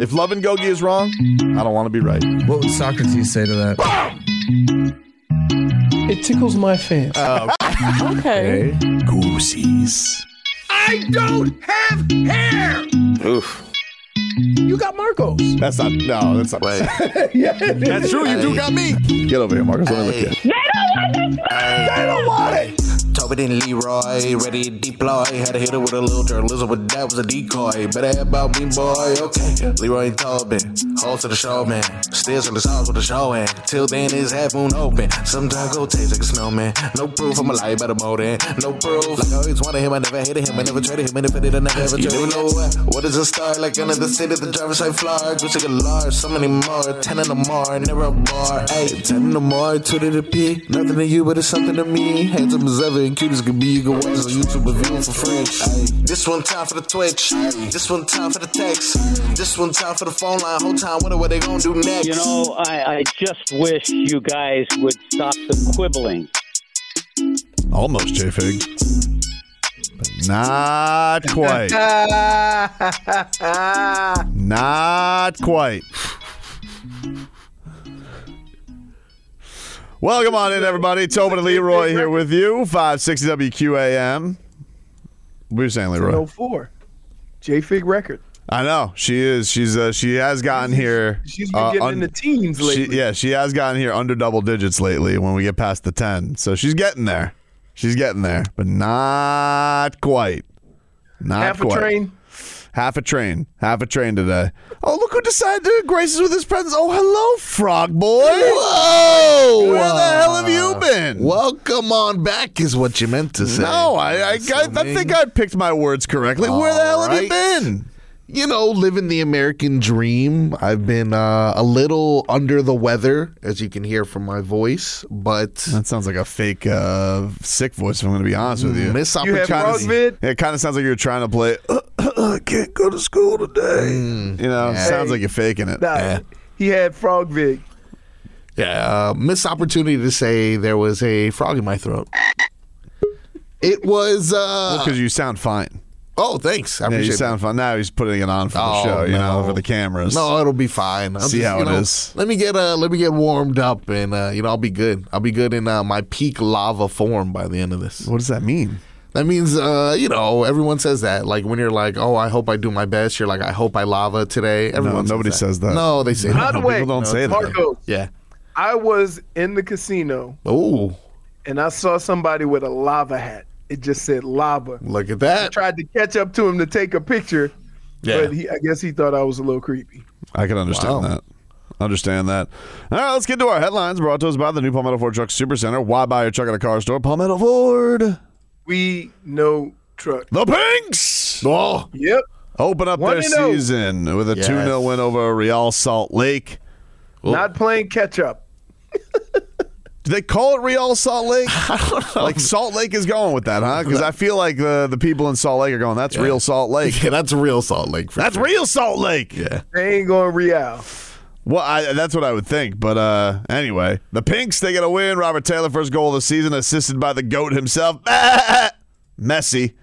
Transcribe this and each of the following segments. If love and gogi is wrong, I don't want to be right. What would Socrates say to that? Bam! It tickles my fancy. Okay. Goosies. I don't have hair! Oof. You got Marcos. That's not. Wait. Yeah, that's true, you do got me. Get over here, Marcos. Let me look at it. They don't want it! Tobin and Leroy, ready to deploy. Had a hitter with a little journalism, but that was a decoy. Better have about me, boy, okay. Leroy and Tobin, hold to the show, man. Stairs from the south with the show, and till then, it's half moon open. Sometimes go taste like a snowman. No proof, I'm alive by the motor. No proof. Like I always wanted him, I never hated him, I never traded him, and if I did, I never ever traded him. You know what is a star like another city? The driver's side fly, go take a large, so many more. 10 in the morning, never a bar. Ay, 10 in the morning, 2 to the P. Nothing to you, but it's something to me. Handsome as ever, and cute as can be. You can watch this on YouTube review for free. This one time for the Twitch. This one time for the text. This one time for the phone line. Whole time, wonder what they gonna do next. You know, I just wish you guys would stop the quibbling. Almost, J-Fig. But not quite. Not quite. Welcome on in, everybody. Tobin and Leroy here with you. 560 WQAM. What are you saying, Leroy? 104. J-Fig record. I know she is. She has gotten here. She's been getting in the teens lately. She has gotten here under double digits lately. When we get past the 10, so she's getting there. She's getting there, but not quite. Not half quite. Half a train today. Oh, look who decided to grace us with his presence. Oh, hello, frog boy. Whoa. Where the hell have you been? Welcome on back is what you meant to say. No, I think I picked my words correctly. All where the hell have you been? You know, living the American dream. I've been a little under the weather, as you can hear from my voice, but... That sounds like a fake sick voice, if I'm going to be honest with you. Miss opportunity. It kind of sounds like you're trying to play, can't go to school today. You know, sounds like you're faking it. Nah, yeah. He had frog vid. Yeah, missed opportunity to say there was a frog in my throat. It was... because you sound fine. Oh, thanks. I appreciate it. You sound fun. Now he's putting it on for the show, for the cameras. No, it'll be fine. See how it is. Let me get warmed up, and I'll be good. I'll be good in my peak lava form by the end of this. What does that mean? That means, everyone says that. Like when you're like, oh, I hope I do my best. You're like, I hope I lava today. Everyone nobody says that. No, they say that. By the way, people don't say that. Yeah, I was in the casino. Oh, and I saw somebody with a lava hat. It just said lava. Look at that. I tried to catch up to him to take a picture, but I guess he thought I was a little creepy. I can understand that. Understand that. All right, let's get to our headlines. Brought to us by the new Palmetto Ford Truck Supercenter. Why buy your truck at a car store? Palmetto Ford. We know truck. The Pinks. Oh. Yep. Open up their season with a 2-0 win over Real Salt Lake. Ooh. Not playing catch-up. Do they call it Real Salt Lake? I don't know. Like Salt Lake is going with that, huh? Because I feel like the people in Salt Lake are going, that's Real Salt Lake. Yeah, that's Real Salt Lake. That's Real Salt Lake. Yeah. They ain't going Real. Well, that's what I would think. But anyway, the Pinks, they get a win. Robert Taylor, first goal of the season, assisted by the GOAT himself, Messi,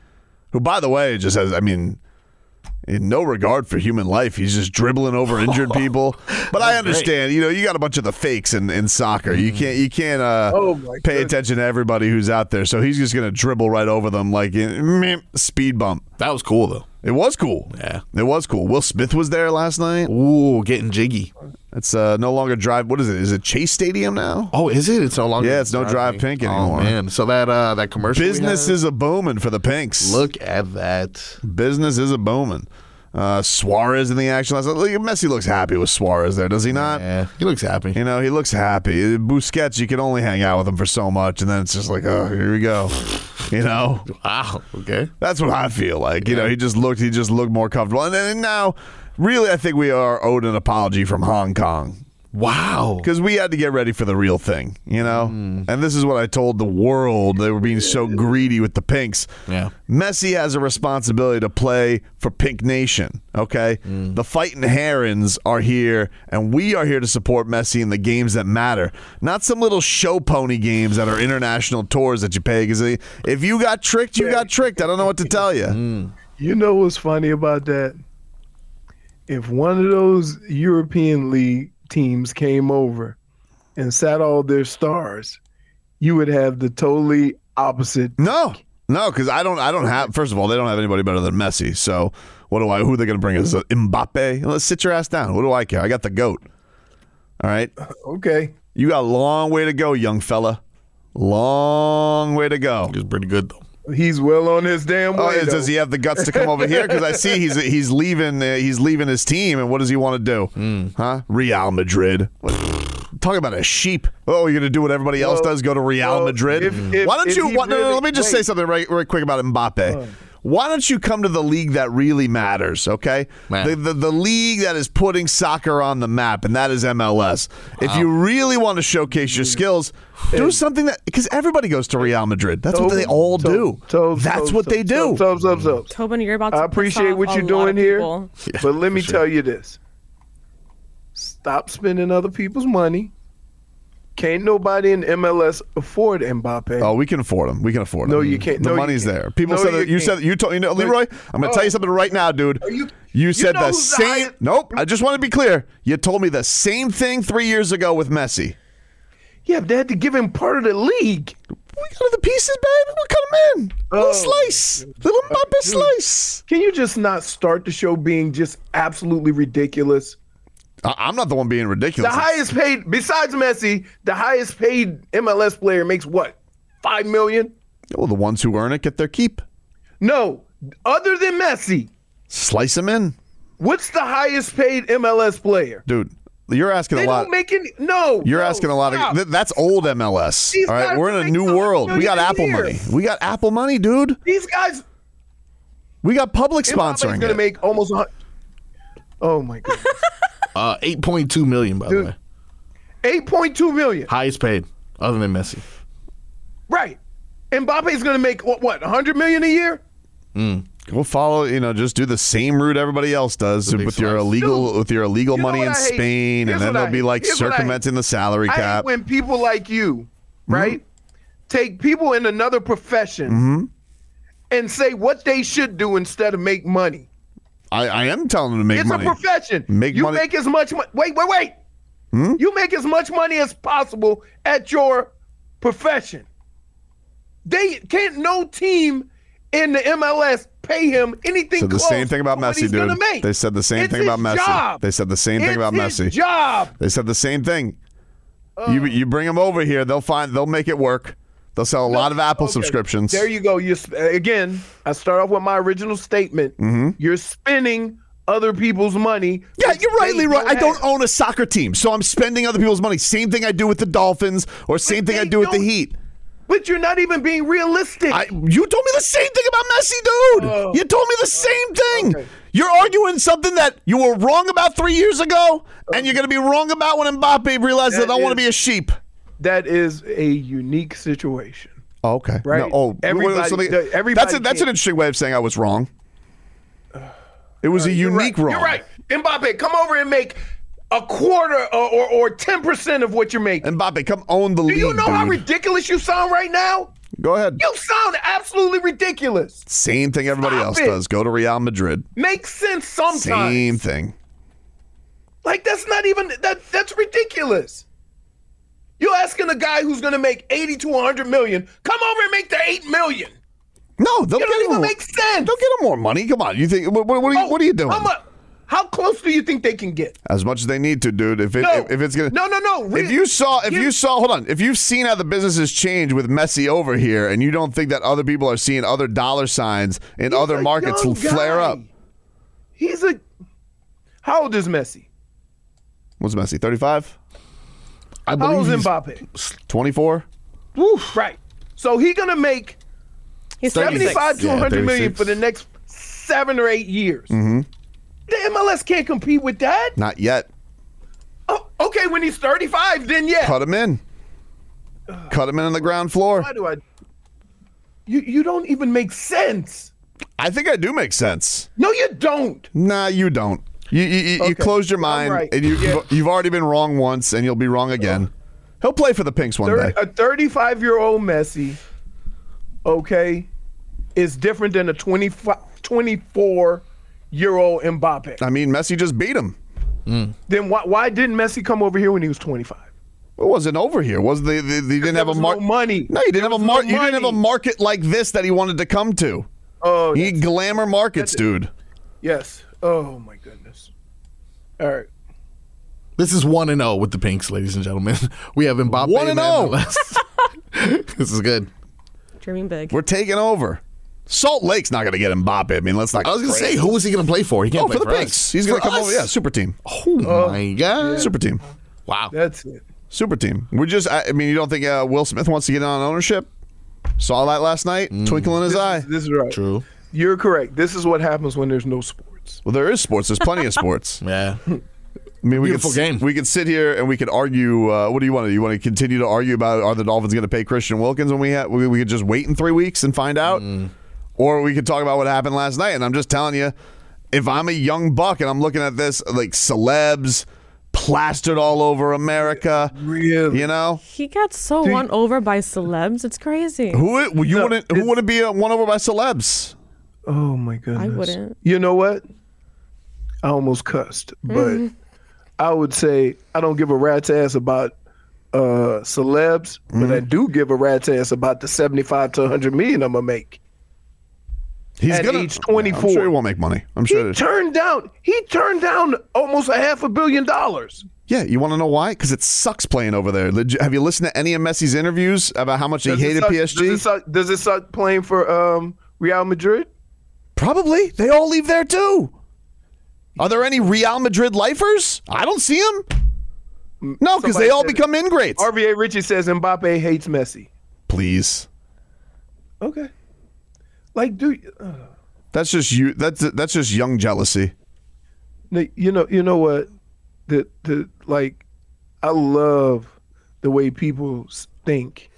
who, by the way, just has, in no regard for human life. He's just dribbling over injured people. But I understand, you know, you got a bunch of the fakes in soccer. You can't pay attention to everybody who's out there. So he's just going to dribble right over them like speed bump. That was cool, though. It was cool. Yeah. It was cool. Will Smith was there last night. Ooh, getting jiggy. It's no longer Drive. What is it? Is it Chase Stadium now? Oh, is it? It's no longer. Yeah, it's no Drive Pink anymore. Oh, man. So that commercial. Business is a booming for the Pinks. Look at that. Business is a booming. Suarez in the action last night. Look, Messi looks happy with Suarez there, does he not? Yeah, he looks happy. You know, he looks happy. Busquets, you can only hang out with him for so much, and then it's just like, oh, here we go. You know? Wow. Okay. That's what I feel like. Yeah. You know, he just looked more comfortable. And then now, really, I think we are owed an apology from Hong Kong. Wow. Because we had to get ready for the real thing, you know? Mm. And this is what I told the world. They were being so greedy with the Pinks. Yeah. Messi has a responsibility to play for Pink Nation, okay? Mm. The Fighting Herons are here, and we are here to support Messi in the games that matter. Not some little show pony games that are international tours that you pay. Because if you got tricked, you got tricked. I don't know what to tell you. Mm. You know what's funny about that? If one of those European League teams came over and sat all their stars, you would have the totally opposite. No, because I don't have. First of all, they don't have anybody better than Messi. So who are they going to bring us? Mbappe? Let's sit your ass down. What do I care? I got the GOAT. All right. Okay. You got a long way to go, young fella. Long way to go. He's pretty good though. He's well on his damn way. Does he have the guts to come over here? Because I see he's leaving. He's leaving his team, and what does he want to do? Mm. Huh? Real Madrid. Talk about a sheep. Oh, you're gonna do what everybody else does? Go to Real Madrid? Let me just say something right quick about Mbappe. Why don't you come to the league that really matters, okay? The league that is putting soccer on the map, and that is MLS. Wow. If you really want to showcase your skills, do something that – because everybody goes to Real Madrid. That's what they all do. That's what they do. Tobin, you're about to – I appreciate what you're doing here, but let me tell you this. Stop spending other people's money. Can't nobody in MLS afford Mbappe? Oh, we can afford him. No, you can't. The money's there. People said that. You said that. You told Leroy. I'm going to tell you something right now, dude. You said the same. Nope. I just want to be clear. You told me the same thing 3 years ago with Messi. Yeah, but they had to give him part of the league. We got the pieces, baby. We cut him in. Little slice. Little Mbappe slice. Can you just not start the show being just absolutely ridiculous? I'm not the one being ridiculous. The highest paid, besides Messi, the highest paid MLS player makes what? $5 million? Well, the ones who earn it get their keep. No, other than Messi. Slice them in. What's the highest paid MLS player? Dude, you're asking a lot. They don't make any. No. You're asking a lot of. That's old MLS. All right, we're in a new world. We got Apple money. We got Apple money, dude. These guys. We got public sponsoring. It's going to make almost. Oh, my goodness. 8.2 million, by the way. 8.2 million. Highest paid, other than Messi. Right. Mbappe's going to make, what, 100 million a year? Mm. We'll follow, just do the same route everybody else does with your illegal money in Spain, and then they'll be like circumventing the salary cap. When people like you, right, take people in another profession and say what they should do instead of make money. I am telling them to make money. It's a profession. Make as much money. Wait. You make as much money as possible at your profession. They can't. No team in the MLS pay him anything. Said the same thing about Messi, dude. They said the same thing about Messi. They said the same thing about Messi. Job. They said the same thing. You bring him over here, they'll make it work. They'll sell a lot of Apple subscriptions. There you go. Again, I start off with my original statement. Mm-hmm. You're spinning other people's money. Yeah, you're right, Leroy. I don't own a soccer team, so I'm spending other people's money. Same thing I do with the Dolphins, or same thing I do with the Heat. But you're not even being realistic. You told me the same thing about Messi, dude. You told me the same thing. Okay. You're arguing something that you were wrong about 3 years ago, and you're going to be wrong about when Mbappe realizes that I don't want to be a sheep. That is a unique situation. Oh, okay. Right? That's an interesting way of saying I was wrong. It was a unique wrong. You're right. Mbappe, come over and make a quarter or 10% of what you're making. Mbappe, come own the league. Do you know how ridiculous you sound right now? Go ahead. You sound absolutely ridiculous. Same thing everybody else does. Go to Real Madrid. Makes sense sometimes. Same thing. Like, that's not even that's ridiculous. You're asking a guy who's going to make 80 to 100 million, come over and make the 8 million. No, they'll get him. Make sense. They'll get him more money. Come on, you think? What are you doing? How close do you think they can get? As much as they need to, dude. If it's gonna no. Really? If you've seen how the business has changed with Messi over here, and you don't think that other people are seeing other dollar signs in other markets flare up? How old is Messi? What's Messi? 35. I believe. How old is Mbappe? 24. Right. So he's gonna make. He's 75 to 100 million for the next 7 or 8 years. Mm-hmm. The MLS can't compete with that. Not yet. Oh, okay, when he's 35, then yeah. Cut him in. Cut him in on the ground floor. Why do I? You don't even make sense. I think I do make sense. No, you don't. Nah, you don't. You closed your mind, and you've already been wrong once, and you'll be wrong again. He'll play for the Pinks one day. A 35-year-old Messi, okay, is different than a 24-year-old Mbappe. I mean, Messi just beat him. Then why didn't Messi come over here when he was 25? It wasn't over here. Was they didn't have a market? No money. No, you didn't have a market. No, you didn't have a market like this that he wanted to come to. Oh, he glamour markets, dude. Yes. Oh my goodness. All right. This is 1-0 with the Pinks, ladies and gentlemen. We have Mbappe. 1-0. This is good. Dreaming big. We're taking over. Salt Lake's not going to get Mbappe. I mean, let's not. I was going to say, who is he going to play for? He can't play for the Pinks. He's going to come over. Yeah, super team. Oh my God. Yeah. Super team. Wow. That's it. Super team. We're just. I mean, you don't think Will Smith wants to get on ownership? Saw that last night. Twinkle in his eye. This is right. True. You're correct. This is what happens when there's no sports. Well, there is sports. There's plenty of sports. Yeah. I mean, we could sit here and we could argue. What do you want to do? You want to continue to argue about are the Dolphins going to pay Christian Wilkins when we could just wait in 3 weeks and find out? Or we could talk about what happened last night. And I'm just telling you, if I'm a young buck and I'm looking at this, like celebs plastered all over America. Really? You know? He got won over by celebs. It's crazy. Who wouldn't be won over by celebs? Oh, my goodness. I wouldn't. You know what? I almost cussed, but... I would say I don't give a rat's ass about celebs, but I do give a rat's ass about the 75 to 100 million I'm going to make. He's at age 24. I'm sure he won't make money. I'm sure he turned down almost a $500 million. Yeah, you want to know why? Because it sucks playing over there. Have you listened to any of Messi's interviews about how much he hated PSG? Does it suck playing for Real Madrid? Probably. They all leave there too. Are there any Real Madrid lifers? I don't see them. No, because they all become ingrates. RVA Richie says Mbappe hates Messi. Please. Okay. Like, dude. That's just you. That's just young jealousy. You know what? I love the way people think,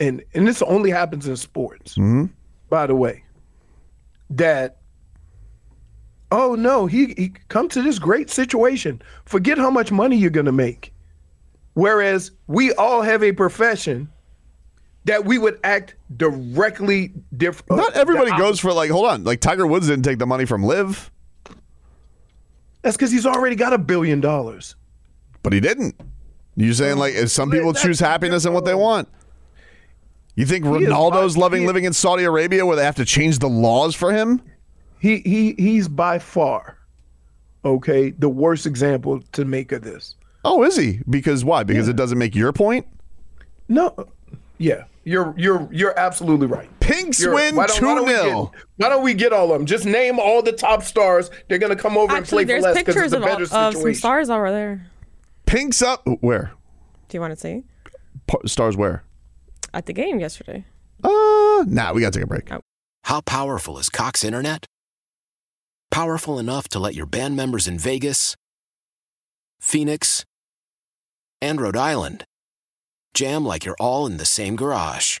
and this only happens in sports. Mm-hmm. By the way, that. Oh, no, he come to this great situation. Forget how much money you're going to make. Whereas we all have a profession that we would act directly different. Not everybody goes for Tiger Woods didn't take the money from Liv. That's because he's already got $1 billion. But he didn't. You're saying if some people choose happiness and what they want. You think Ronaldo's living in Saudi Arabia where they have to change the laws for him? He's by far, the worst example to make of this. Oh, is he? Because why? Because it doesn't make your point? No. Yeah. You're absolutely right. Pinks win 2-0. Why don't we get all of them? Just name all the top stars. They're going to come over and play for less because it's a better situation. There's pictures of some stars over there. Pinks up. Where? Do you want to see? Stars where? At the game yesterday. Nah, we got to take a break. Oh. How powerful is Cox Internet? Powerful enough to let your band members in Vegas, Phoenix, and Rhode Island jam like you're all in the same garage.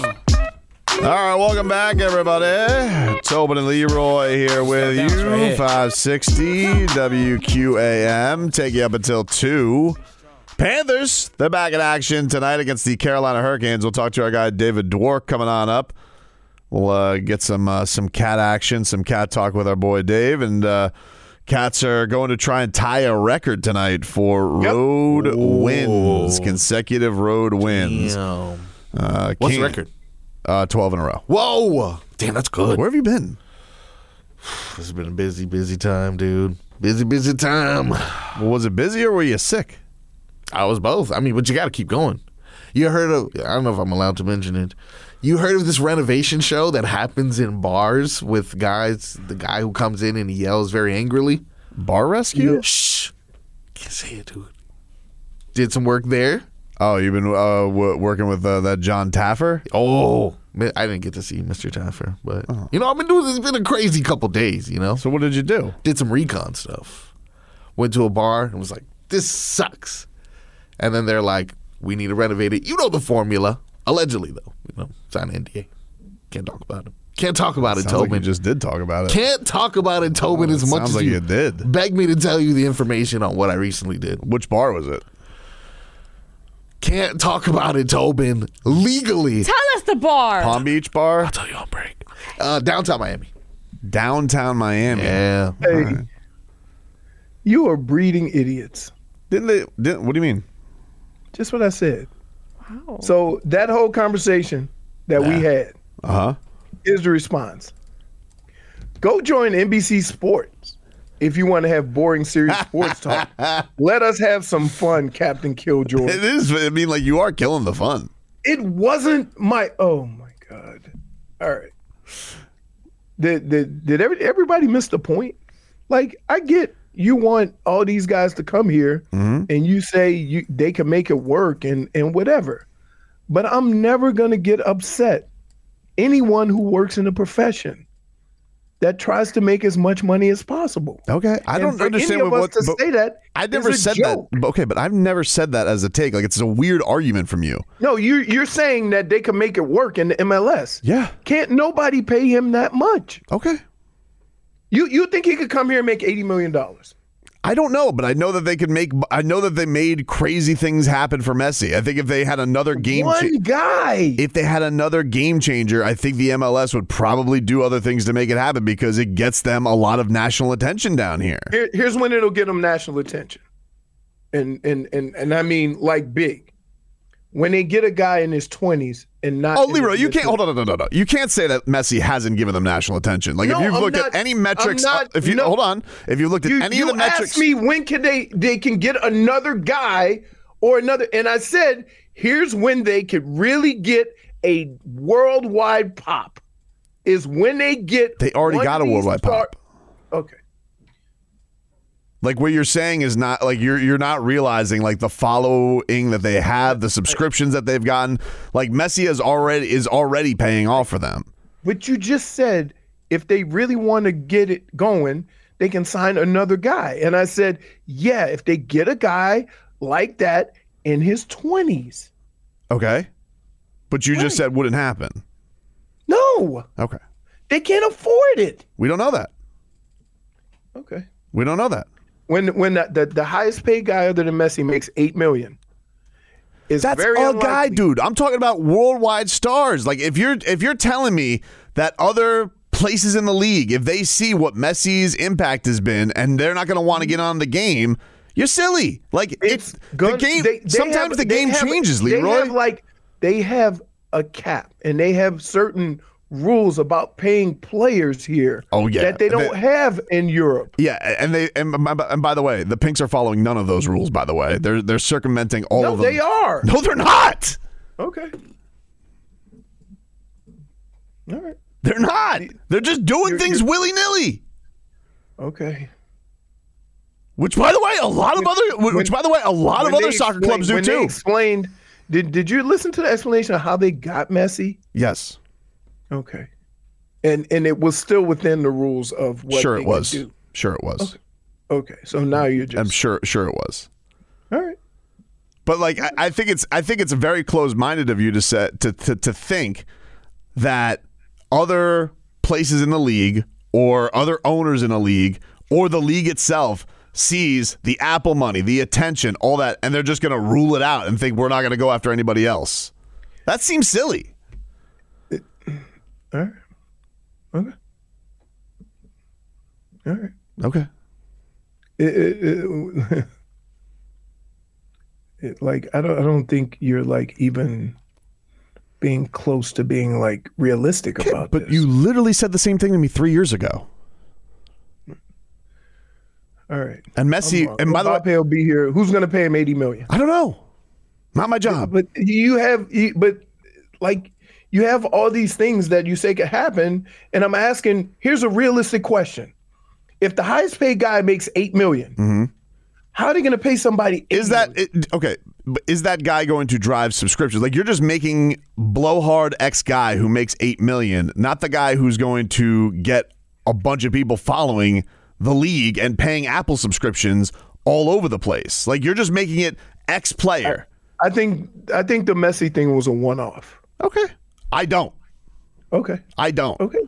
All right, welcome back, everybody. Tobin and Leroy here with you. 560 WQAM. Take you up until 2. Panthers, they're back in action tonight against the Carolina Hurricanes. We'll talk to our guy David Dwork coming on up. We'll get some cat action, some cat talk with our boy Dave. And Cats are going to try and tie a record tonight for road wins, consecutive road wins. What's the record? 12 in a row. Whoa! Damn, that's good. Where have you been? This has been a busy, busy time, dude. Busy, busy time. Well, was it busy or were you sick? I was both. I mean, but you got to keep going. You heard of, I don't know if I'm allowed to mention it, you heard of this renovation show that happens in bars with guys, the guy who comes in and he yells very angrily? Bar Rescue? Yeah. Shh. Can't say it, dude. Did some work there. Oh, you've been working with that John Taffer? Oh. I didn't get to see Mr. Taffer, but, you know, I've been doing this. It's been a crazy couple days, you know? So what did you do? Did some recon stuff. Went to a bar and was like, this sucks. And then they're like, we need to renovate it. You know the formula. Allegedly, though. You know, sign an NDA. Can't talk about it. Can't talk about it, Tobin. Like you just did talk about it. Can't talk about it, Tobin, as much as like you did. Begged me to tell you the information on what I recently did. Which bar was it? Can't talk about it, Tobin. Legally. Tell us the bar. Palm Beach bar? I'll tell you on break. Downtown Miami. Downtown Miami. Yeah. Hey, right. You are breeding idiots. What do you mean? Just what I said. Wow. So that whole conversation that we had is the response. Go join NBC Sports if you want to have boring, serious sports talk. Let us have some fun, Captain Killjoy. It is. I mean, like, you are killing the fun. It wasn't my. Oh my God. All right. Did everybody miss the point? Like, I get. You want all these guys to come here, and you say they can make it work and whatever. But I'm never going to get upset. Anyone who works in a profession that tries to make as much money as possible. Okay, I don't understand what to say that. I never said that. Okay, but I've never said that as a take. Like, it's a weird argument from you. No, you're saying that they can make it work in the MLS. Yeah, can't nobody pay him that much? Okay. You think he could come here and make $80 million? I don't know, but I know that they could make. I know that they made crazy things happen for Messi. I think if they had another game, if they had another game changer, I think the MLS would probably do other things to make it happen because it gets them a lot of national attention down here. Here's when it'll get them national attention, and I mean like big. When they get a guy in his 20s and not. Oh, Leroy, you can't. Hold on, no. You can't say that Messi hasn't given them national attention. Like, no, if you've looked at any metrics, if you hold on, if you looked at any of the metrics, you asked me when can they can get another guy or another, and I said here's when they could really get a worldwide pop is when they get. They already got a worldwide pop. Okay. Like what you're saying is not like you're not realizing like the following that they have, the subscriptions that they've gotten. Like Messi is already paying off for them. But you just said if they really want to get it going, they can sign another guy. And I said, yeah, if they get a guy like that in his 20s. Okay. But you just said wouldn't happen. No. Okay. They can't afford it. We don't know that. Okay. We don't know that. When the highest paid guy other than Messi makes $8 million, that's very unlikely. Guy, dude. I'm talking about worldwide stars. Like if you're telling me that other places in the league, if they see what Messi's impact has been, and they're not going to want to get on the game, you're silly. Like the game. Sometimes the game changes, Leroy. They have a cap, and they have certain rules about paying players here that they don't have in Europe. Yeah, and by the way, the Pinks are following none of those rules, by the way. They're circumventing all of them. No, they are. No, they're not. Okay. All right. They're not. They're just doing things willy-nilly. Okay. Which by the way, a lot of other soccer clubs do too. Did you listen to the explanation of how they got Messi? Yes. Okay, and it was still within the rules of what they could do. Sure it was. Okay, so now you're just. I'm sure it was. All right, but like I think it's very close-minded of you to set to think that other places in the league or other owners in a league or the league itself sees the Apple money, the attention, all that, and they're just going to rule it out and think we're not going to go after anybody else. That seems silly. All right. Okay. All right. Okay. I don't think you're like even being close to being like realistic about this. But you literally said the same thing to me 3 years ago. All right. And Messi and by the way, Mbappe will be here. Who's going to pay him $80 million? I don't know. Not my job. But you have all these things that you say could happen, and I'm asking, here's a realistic question. If the highest paid guy makes $8 million, mm-hmm. how are they going to pay somebody $8 million? Okay, but is that guy going to drive subscriptions? Like, you're just making blowhard X guy who makes $8 million, not the guy who's going to get a bunch of people following the league and paying Apple subscriptions all over the place. Like, you're just making it X player. I think the Messi thing was a one-off. Okay. I don't. Okay. I don't. Okay.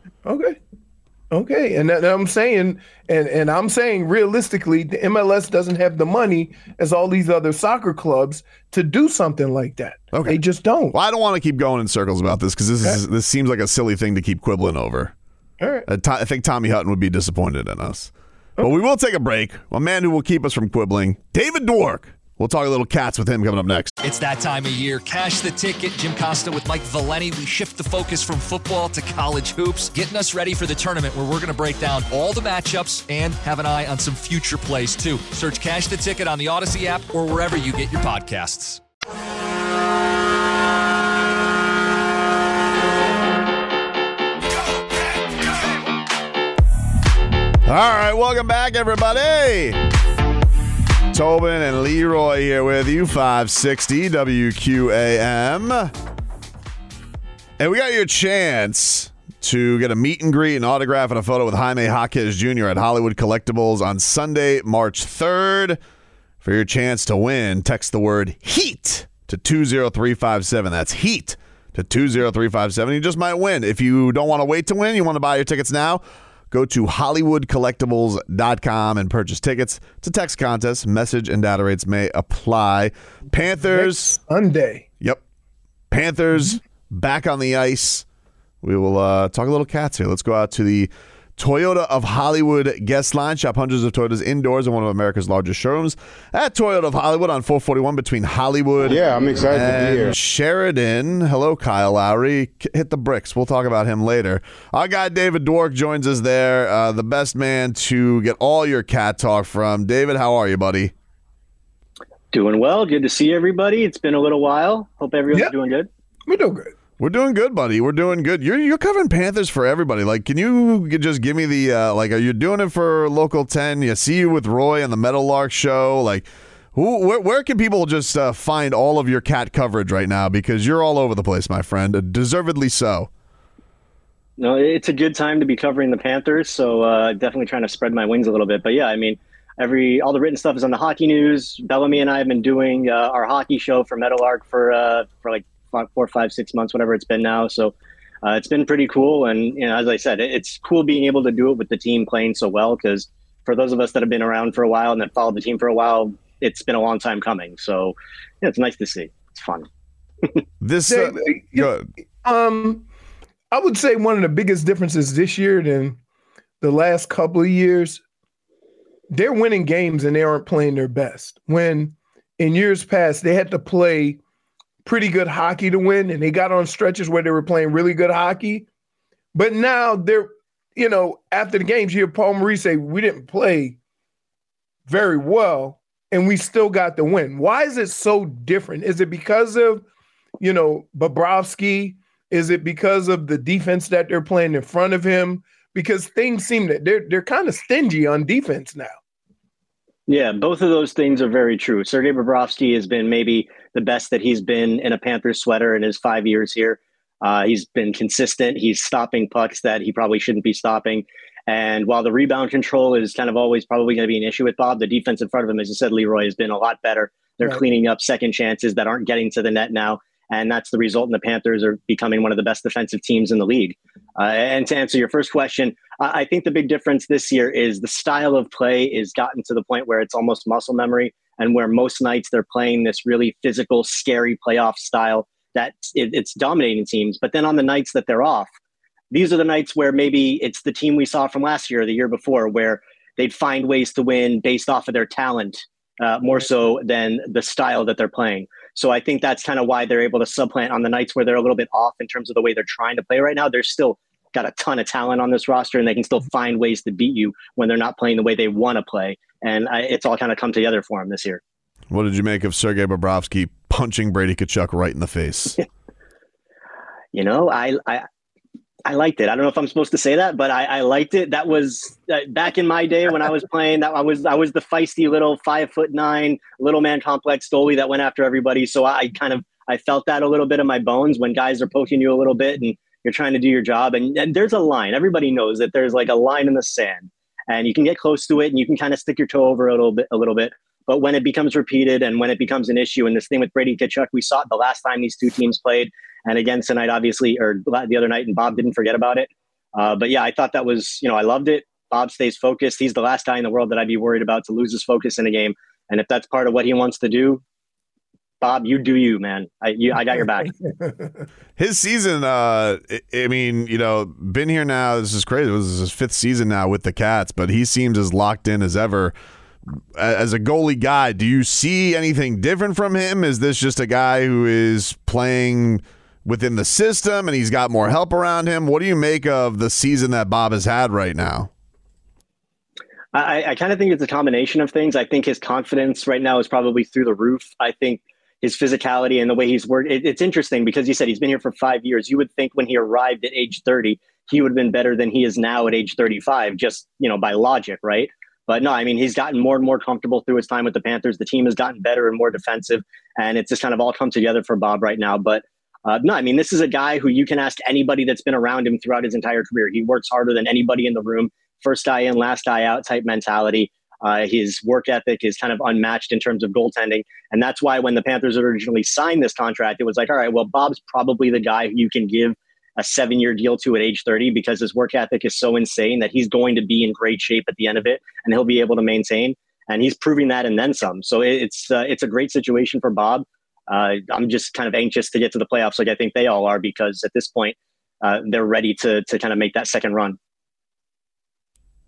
And I'm saying, and I'm saying realistically, the MLS doesn't have the money as all these other soccer clubs to do something like that. Okay. They just don't. Well, I don't want to keep going in circles about this because this seems like a silly thing to keep quibbling over. All right. I think Tommy Hutton would be disappointed in us. Okay. But we will take a break. A man who will keep us from quibbling, David Dwork. We'll talk a little Cats with him coming up next. It's that time of year. Cash the Ticket. Jim Costa with Mike Valeni. We shift the focus from football to college hoops, getting us ready for the tournament where we're going to break down all the matchups and have an eye on some future plays, too. Search Cash the Ticket on the Odyssey app or wherever you get your podcasts. All right, welcome back, everybody. Tobin and Leroy here with you, 560 WQAM. And we got your chance to get a meet and greet, an autograph, and a photo with Jaime Jaquez Jr. at Hollywood Collectibles on Sunday, March 3rd. For your chance to win, text the word HEAT to 20357. That's HEAT to 20357. You just might win. If you don't want to wait to win, you want to buy your tickets now, Go to HollywoodCollectibles.com and purchase tickets. It's a text contest. Message and data rates may apply. Panthers. Next Sunday. Yep. Panthers back on the ice. We will talk a little Cats here. Let's go out to the Toyota of Hollywood guest line. Shop hundreds of Toyotas indoors in one of America's largest showrooms at Toyota of Hollywood on 441 between Hollywood. Yeah, I'm excited to be here. Sheridan. Hello, Kyle Lowry. Hit the bricks. We'll talk about him later. Our guy David Dwork joins us there, the best man to get all your cat talk from. David, how are you, buddy? Doing well. Good to see everybody. It's been a little while. Hope everyone's doing good. We're doing good. We're doing good, buddy. We're doing good. You're covering Panthers for everybody. Like, can you just give me the are you doing it for Local 10? You see you with Roy on the Meadowlark show. Like, where can people just find all of your cat coverage right now? Because you're all over the place, my friend. Deservedly so. No, it's a good time to be covering the Panthers. So definitely trying to spread my wings a little bit. But yeah, I mean, all the written stuff is on the Hockey News. Bellamy and I have been doing our hockey show for Meadowlark for 4, 5, 6 months, whatever it's been now. So it's been pretty cool. And, you know, as I said, it's cool being able to do it with the team playing so well, because for those of us that have been around for a while and that followed the team for a while, it's been a long time coming. So yeah, it's nice to see. It's fun. I would say one of the biggest differences this year than the last couple of years, they're winning games and they aren't playing their best. When in years past, they had to play pretty good hockey to win, and they got on stretches where they were playing really good hockey. But now they're, you know, after the games, you hear Paul Maurice say, we didn't play very well, and we still got the win. Why is it so different? Is it because of, you know, Bobrovsky? Is it because of the defense that they're playing in front of him? Because things seem that they're kind of stingy on defense now. Yeah, both of those things are very true. Sergei Bobrovsky has been maybe the best that he's been in a Panthers sweater in his 5 years here. He's been consistent. He's stopping pucks that he probably shouldn't be stopping. And while the rebound control is kind of always probably going to be an issue with Bob, the defense in front of him, as you said, Leroy, has been a lot better. They're cleaning up second chances that aren't getting to the net now. And that's the result. And the Panthers are becoming one of the best defensive teams in the league. And to answer your first question, I think the big difference this year is the style of play is gotten to the point where it's almost muscle memory, and where most nights they're playing this really physical, scary playoff style that it's dominating teams. But then on the nights that they're off, these are the nights where maybe it's the team we saw from last year or the year before, where they'd find ways to win based off of their talent more so than the style that they're playing. So I think that's kind of why they're able to supplant on the nights where they're a little bit off in terms of the way they're trying to play right now. They're still got a ton of talent on this roster, and they can still find ways to beat you when they're not playing the way they want to play. And it's all kind of come together for him this year. What did you make of Sergei Bobrovsky punching Brady Tkachuk right in the face? You know, I liked it. I don't know if I'm supposed to say that, but I liked it. That was back in my day when I was playing. That I was the feisty little 5'9" little man complex goalie that went after everybody. So I felt that a little bit in my bones when guys are poking you a little bit and you're trying to do your job. And there's a line. Everybody knows that there's like a line in the sand, and you can get close to it and you can kind of stick your toe over a little bit. But when it becomes repeated and when it becomes an issue, and this thing with Brady Tkachuk, we saw it the last time these two teams played. And again, tonight, obviously, or the other night, and Bob didn't forget about it. But yeah, I thought that was, you know, I loved it. Bob stays focused. He's the last guy in the world that I'd be worried about to lose his focus in a game. And if that's part of what he wants to do, Bob, you do you, man. I got your back. His season, I mean, you know, been here now. This is crazy. This is his fifth season now with the Cats, but he seems as locked in as ever. As a goalie guy, do you see anything different from him? Is this just a guy who is playing within the system and he's got more help around him? What do you make of the season that Bob has had right now? I kind of think it's a combination of things. I think his confidence right now is probably through the roof. I think his physicality and the way he's worked, it's interesting because you said he's been here for 5 years. You would think when he arrived at age 30, he would have been better than he is now at age 35, just, you know, by logic, right? But no, I mean, he's gotten more and more comfortable through his time with the Panthers. The team has gotten better and more defensive, and it's just kind of all come together for Bob right now. But no, I mean, this is a guy who you can ask anybody that's been around him throughout his entire career. He works harder than anybody in the room. First guy in, last guy out type mentality. His work ethic is kind of unmatched in terms of goaltending. And that's why when the Panthers originally signed this contract, it was like, all right, well, Bob's probably the guy who you can give a 7-year deal to at age 30 because his work ethic is so insane that he's going to be in great shape at the end of it, and he'll be able to maintain. And he's proving that and then some. So it's a great situation for Bob. I'm just kind of anxious to get to the playoffs, like I think they all are, because at this point they're ready to kind of make that second run.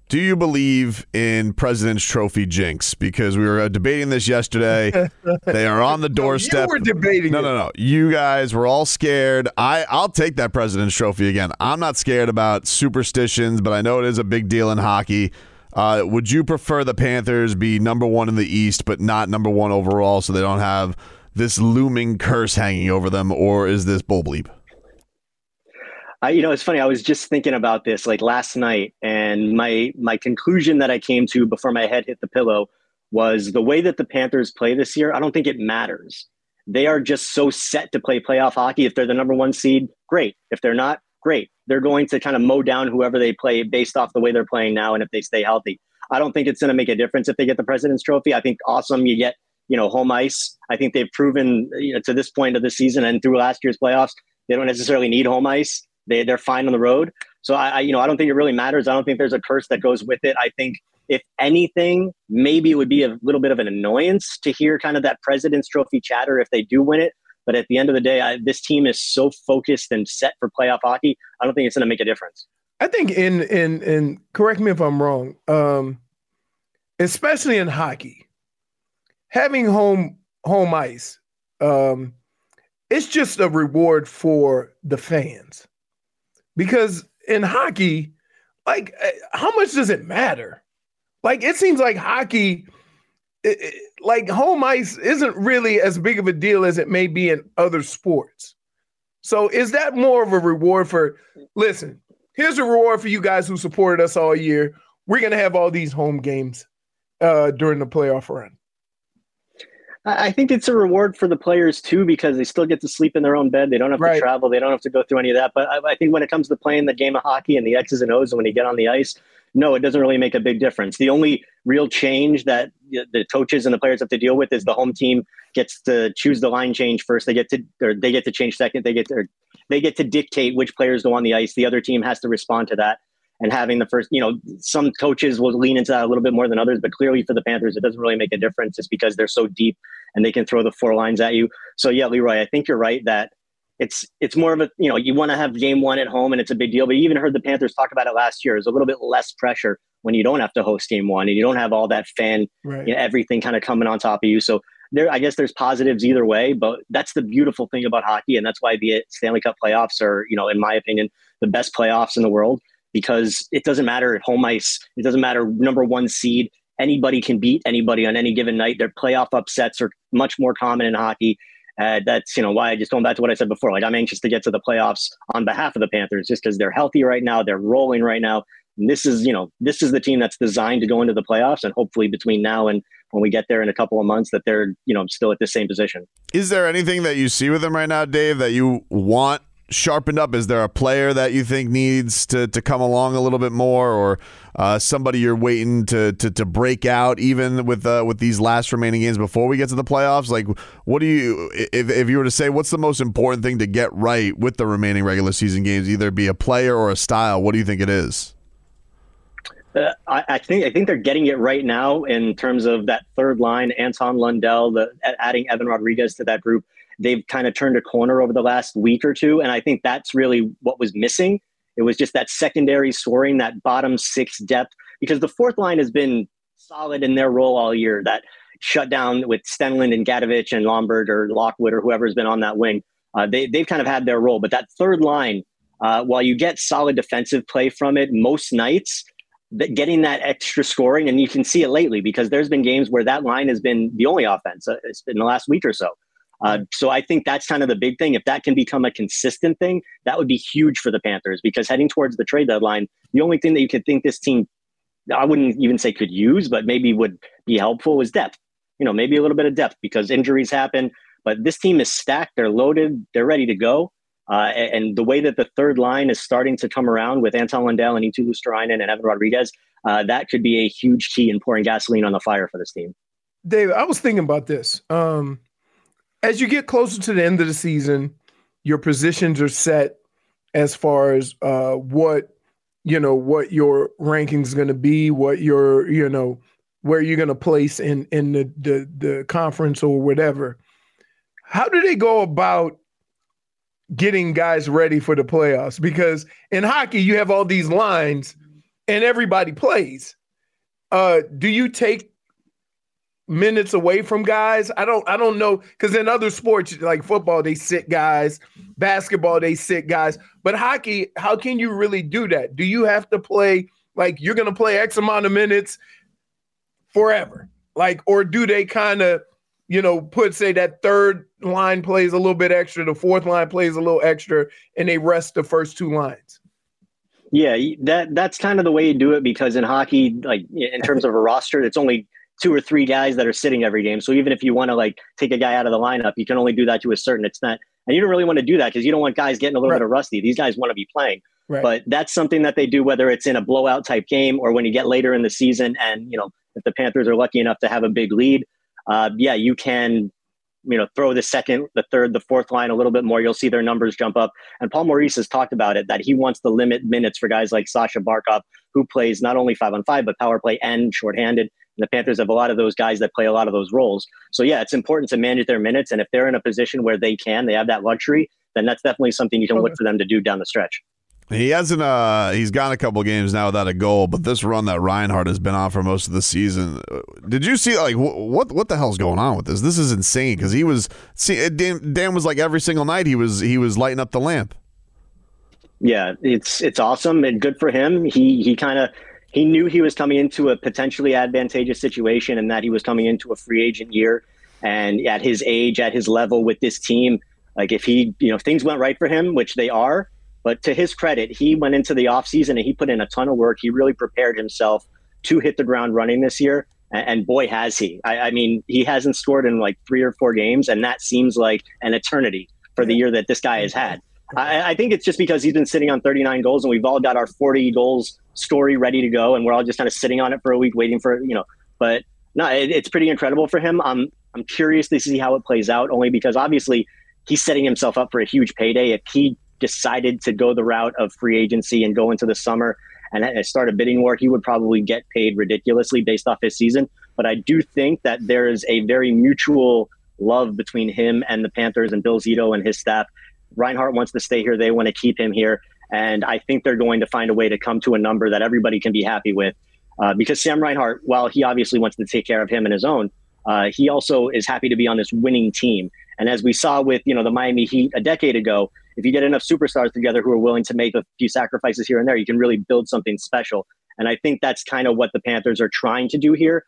Do you believe in President's Trophy jinx? Because we were debating this yesterday. They are on the doorstep. You were debating. No. You guys were all scared. I'll take that President's Trophy again. I'm not scared about superstitions, but I know it is a big deal in hockey. Would you prefer the Panthers be number one in the East, but not number one overall, so they don't have this looming curse hanging over them, or is this bull bleep? It's funny. I was just thinking about this like last night, and my conclusion that I came to before my head hit the pillow was the way that the Panthers play this year, I don't think it matters. They are just so set to play playoff hockey. If they're the number one seed, great. If they're not, great. They're going to kind of mow down whoever they play based off the way they're playing now, and if they stay healthy. I don't think it's going to make a difference if they get the President's Trophy. I think awesome, you get home ice. I think they've proven to this point of the season and through last year's playoffs, they don't necessarily need home ice. They're fine on the road. So I don't think it really matters. I don't think there's a curse that goes with it. I think if anything, maybe it would be a little bit of an annoyance to hear kind of that President's Trophy chatter if they do win it. But at the end of the day, this team is so focused and set for playoff hockey. I don't think it's going to make a difference. I think in correct me if I'm wrong, especially in hockey, having home ice, it's just a reward for the fans. Because in hockey, like, how much does it matter? Like, it seems like hockey, like home ice isn't really as big of a deal as it may be in other sports. So is that more of a reward for, listen, here's a reward for you guys who supported us all year. We're going to have all these home games during the playoff run. I think it's a reward for the players too, because they still get to sleep in their own bed. They don't have to travel. They don't have to go through any of that. But I think when it comes to playing the game of hockey and the X's and O's, and when you get on the ice, no, it doesn't really make a big difference. The only real change that the coaches and the players have to deal with is the home team gets to choose the line change first. They get to change second. They get to dictate which players go on the ice. The other team has to respond to that. And having the first, some coaches will lean into that a little bit more than others, but clearly for the Panthers, it doesn't really make a difference. It's because they're so deep and they can throw the four lines at you. So yeah, Leroy, I think you're right that it's more of a, you want to have game one at home and it's a big deal, but you even heard the Panthers talk about it last year. There's a little bit less pressure when you don't have to host game one and you don't have all that fan, everything kind of coming on top of you. So I guess there's positives either way, but that's the beautiful thing about hockey. And that's why the Stanley Cup playoffs are, in my opinion, the best playoffs in the world. Because it doesn't matter at home ice. It doesn't matter number one seed. Anybody can beat anybody on any given night. Their playoff upsets are much more common in hockey. That's why I just going back to what I said before. Like, I'm anxious to get to the playoffs on behalf of the Panthers just because they're healthy right now. They're rolling right now. And this is the team that's designed to go into the playoffs. And hopefully between now and when we get there in a couple of months that they're, still at the same position. Is there anything that you see with them right now, Dave, that you want sharpened up? Is there a player that you think needs to come along a little bit more, or somebody you're waiting to break out, even with these last remaining games before we get to the playoffs? Like, what do you, if you were to say, what's the most important thing to get right with the remaining regular season games, either be a player or a style? What do you think it is? I think they're getting it right now in terms of that third line, Anton Lundell, adding Evan Rodriguez to that group. They've kind of turned a corner over the last week or two, and I think that's really what was missing. It was just that secondary scoring, that bottom six depth, because the fourth line has been solid in their role all year. That shutdown with Stenlund and Gadovich and Lombard or Lockwood or whoever's been on that wing, they've kind of had their role. But that third line, while you get solid defensive play from it most nights, getting that extra scoring, and you can see it lately because there's been games where that line has been the only offense in the last week or so. So I think that's kind of the big thing. If that can become a consistent thing, that would be huge for the Panthers, because heading towards the trade deadline, the only thing that you could think this team, I wouldn't even say could use, but maybe would be helpful is depth, maybe a little bit of depth, because injuries happen, but this team is stacked. They're loaded. They're ready to go. And the way that the third line is starting to come around with Anton Lundell and Itu Luosterainen and Evan Rodriguez, that could be a huge key in pouring gasoline on the fire for this team. Dave, I was thinking about this. As you get closer to the end of the season, your positions are set. as far as what your ranking is going to be, what your, where you're going to place in the conference or whatever. How do they go about getting guys ready for the playoffs? Because in hockey, you have all these lines and everybody plays. Do you take minutes away from guys? I don't know, because in other sports like football, they sit guys, basketball, they sit guys. But hockey, how can you really do that? Do you have to play, like you're going to play X amount of minutes forever? Like, or do they kind of, say that third line plays a little bit extra, the fourth line plays a little extra, and they rest the first two lines? Yeah, that's kind of the way you do it, because in hockey, like in terms of a roster, it's only two or three guys that are sitting every game. So even if you want to like take a guy out of the lineup, you can only do that to a certain extent. And you don't really want to do that because you don't want guys getting a little bit of rusty. These guys want to be playing. Right. But that's something that they do, whether it's in a blowout type game or when you get later in the season and, if the Panthers are lucky enough to have a big lead, you can, throw the second, the third, the fourth line a little bit more. You'll see their numbers jump up. And Paul Maurice has talked about it, that he wants to limit minutes for guys like Sasha Barkov, who plays not only 5-on-5, but power play and shorthanded. The Panthers have a lot of those guys that play a lot of those roles. So, yeah, it's important to manage their minutes. And if they're in a position where they have that luxury, then that's definitely something you can look for them to do down the stretch. He hasn't. He's gone a couple games now without a goal, but this run that Reinhardt has been on for most of the season. Did you see what the hell's going on with this? This is insane, because Dan was like every single night he was lighting up the lamp. Yeah, it's awesome and good for him. He knew he was coming into a potentially advantageous situation, and that he was coming into a free agent year. And at his age, at his level with this team, like if he, things went right for him, which they are, but to his credit, he went into the offseason and he put in a ton of work. He really prepared himself to hit the ground running this year. And boy, has he. I mean, he hasn't scored in like 3 or 4 games, and that seems like an eternity for the year that this guy has had. I think it's just because he's been sitting on 39 goals, and we've all got our 40 goals story ready to go, and we're all just kind of sitting on it for a week waiting for it. But no, it's pretty incredible for him. I'm curious to see how it plays out, only because obviously he's setting himself up for a huge payday. If he decided to go the route of free agency and go into the summer and start a bidding war, he would probably get paid ridiculously based off his season. But I do think that there is a very mutual love between him and the Panthers and Bill Zito and his staff. Reinhardt wants to stay here. They want to keep him here. And I think they're going to find a way to come to a number that everybody can be happy with, because Sam Reinhart, while he obviously wants to take care of him and his own, he also is happy to be on this winning team. And as we saw with, the Miami Heat a decade ago, if you get enough superstars together who are willing to make a few sacrifices here and there, you can really build something special. And I think that's kind of what the Panthers are trying to do here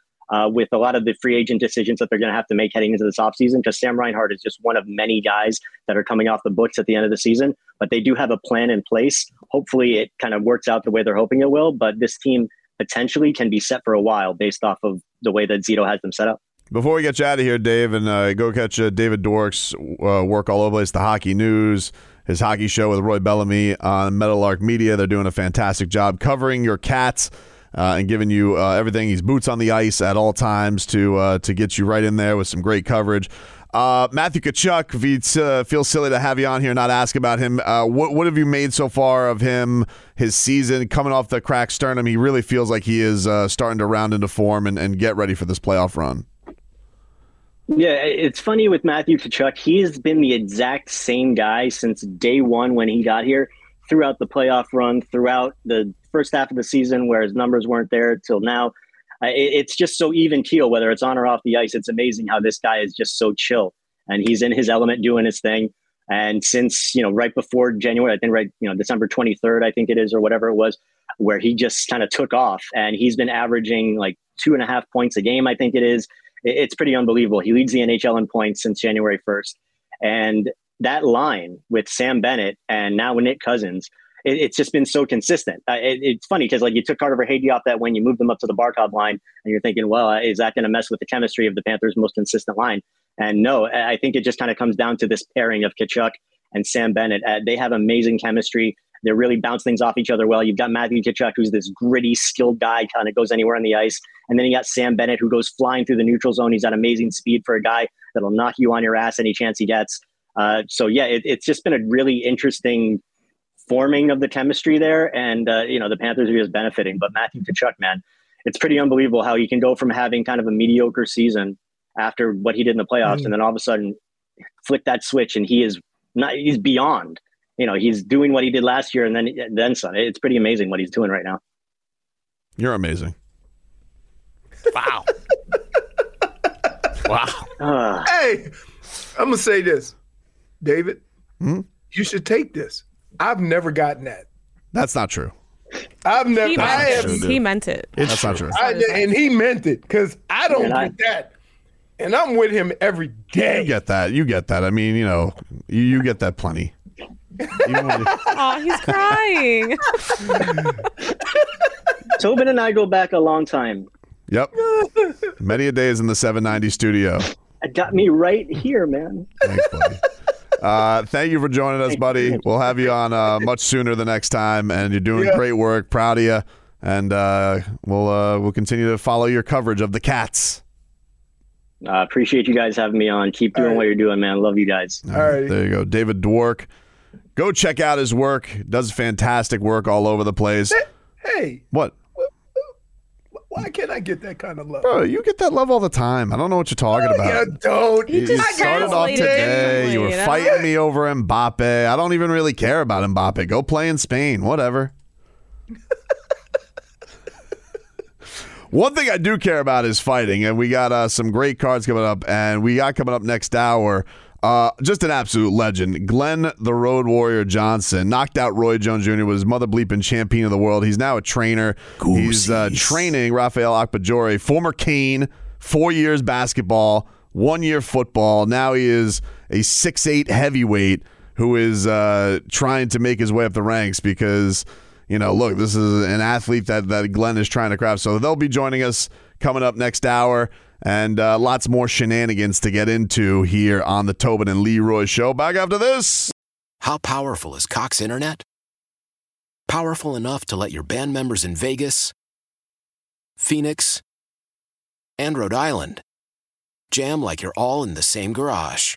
with a lot of the free agent decisions that they're going to have to make heading into this offseason, because Sam Reinhart is just one of many guys that are coming off the books at the end of the season. But they do have a plan in place. Hopefully it kind of works out the way they're hoping it will, but this team potentially can be set for a while based off of the way that Zito has them set up. Before we get you out of here, Dave, and go catch David Dwork's work all over the place, the Hockey News, his hockey show with Roy Bellamy on Meadowlark Media. They're doing a fantastic job covering your Cats and giving you everything. He's boots on the ice at all times to get you right in there with some great coverage. Matthew Tkachuk, feels silly to have you on here and not ask about him. What have you made so far of him, his season, coming off the cracked sternum? He really feels like he is starting to round into form and get ready for this playoff run. Yeah, it's funny with Matthew Tkachuk. He's been the exact same guy since day one when he got here, throughout the playoff run, throughout the first half of the season where his numbers weren't there till now. It's just so even keel, whether it's on or off the ice. It's amazing how this guy is just so chill, and he's in his element doing his thing. And since, right before January, I think December 23rd, I think it is, or whatever it was, where he just kind of took off, and he's been averaging like 2.5 points a game, I think it is. It's pretty unbelievable. He leads the NHL in points since January 1st. And that line with Sam Bennett and now Nick Cousins, it's just been so consistent. It's funny because like you took Carter Verhage off that win, you moved them up to the Barkov line, and you're thinking, well, is that going to mess with the chemistry of the Panthers' most consistent line? And no, I think it just kind of comes down to this pairing of Tkachuk and Sam Bennett. They have amazing chemistry. They really bounce things off each other well. You've got Matthew Tkachuk, who's this gritty, skilled guy, kind of goes anywhere on the ice. And then you got Sam Bennett, who goes flying through the neutral zone. He's got amazing speed for a guy that'll knock you on your ass any chance he gets. So, yeah, it's just been a really interesting forming of the chemistry there. And, you know, the Panthers are just benefiting. But Matthew Tkachuk, man, it's pretty unbelievable how he can go from having kind of a mediocre season after what he did in the playoffs. Mm. And then all of a sudden flick that switch and he is not, he's beyond, you know, he's doing what he did last year. And then some. It's pretty amazing what he's doing right now. You're amazing. Wow. Wow. Hey, I'm going to say this, David, you should take this. I've never gotten that. That's not true. I've never. He meant it. That's not true. And he meant it because I don't get that. And I'm with him every day. You get that. You get that. I mean, you know, you get that plenty. Oh, he's crying. Tobin and I go back a long time. Yep. Many a days in the 790 studio. It got me right here, man. Thanks, buddy. Thank you for joining us, buddy. We'll have you on much sooner the next time, and you're doing great work. Proud of you, and we'll continue to follow your coverage of the Cats. Appreciate you guys having me on. Keep doing what you're doing, man. Love you guys. All right. There you go. David Dwork. Go check out his work. Does fantastic work all over the place. Hey. What? Why can't I get that kind of love? Bro, you get that love all the time. I don't know what you're talking about. You don't. You started off today. You were fighting me over Mbappe. I don't even really care about Mbappe. Go play in Spain. Whatever. One thing I do care about is fighting, and we got some great cards coming up, and we got coming up next hour just an absolute legend. Glenn the Road Warrior Johnson knocked out Roy Jones Jr. was mother bleeping champion of the world. He's now a trainer. Goosies. He's training Rafael Akpajori, former Cane, 4 years basketball, 1 year football. Now he is a 6'8 heavyweight who is trying to make his way up the ranks because, you know, look, this is an athlete that Glenn is trying to craft. So they'll be joining us coming up next hour. And lots more shenanigans to get into here on the Tobin and Leroy Show. Back after this. How powerful is Cox Internet? Powerful enough to let your band members in Vegas, Phoenix, and Rhode Island jam like you're all in the same garage.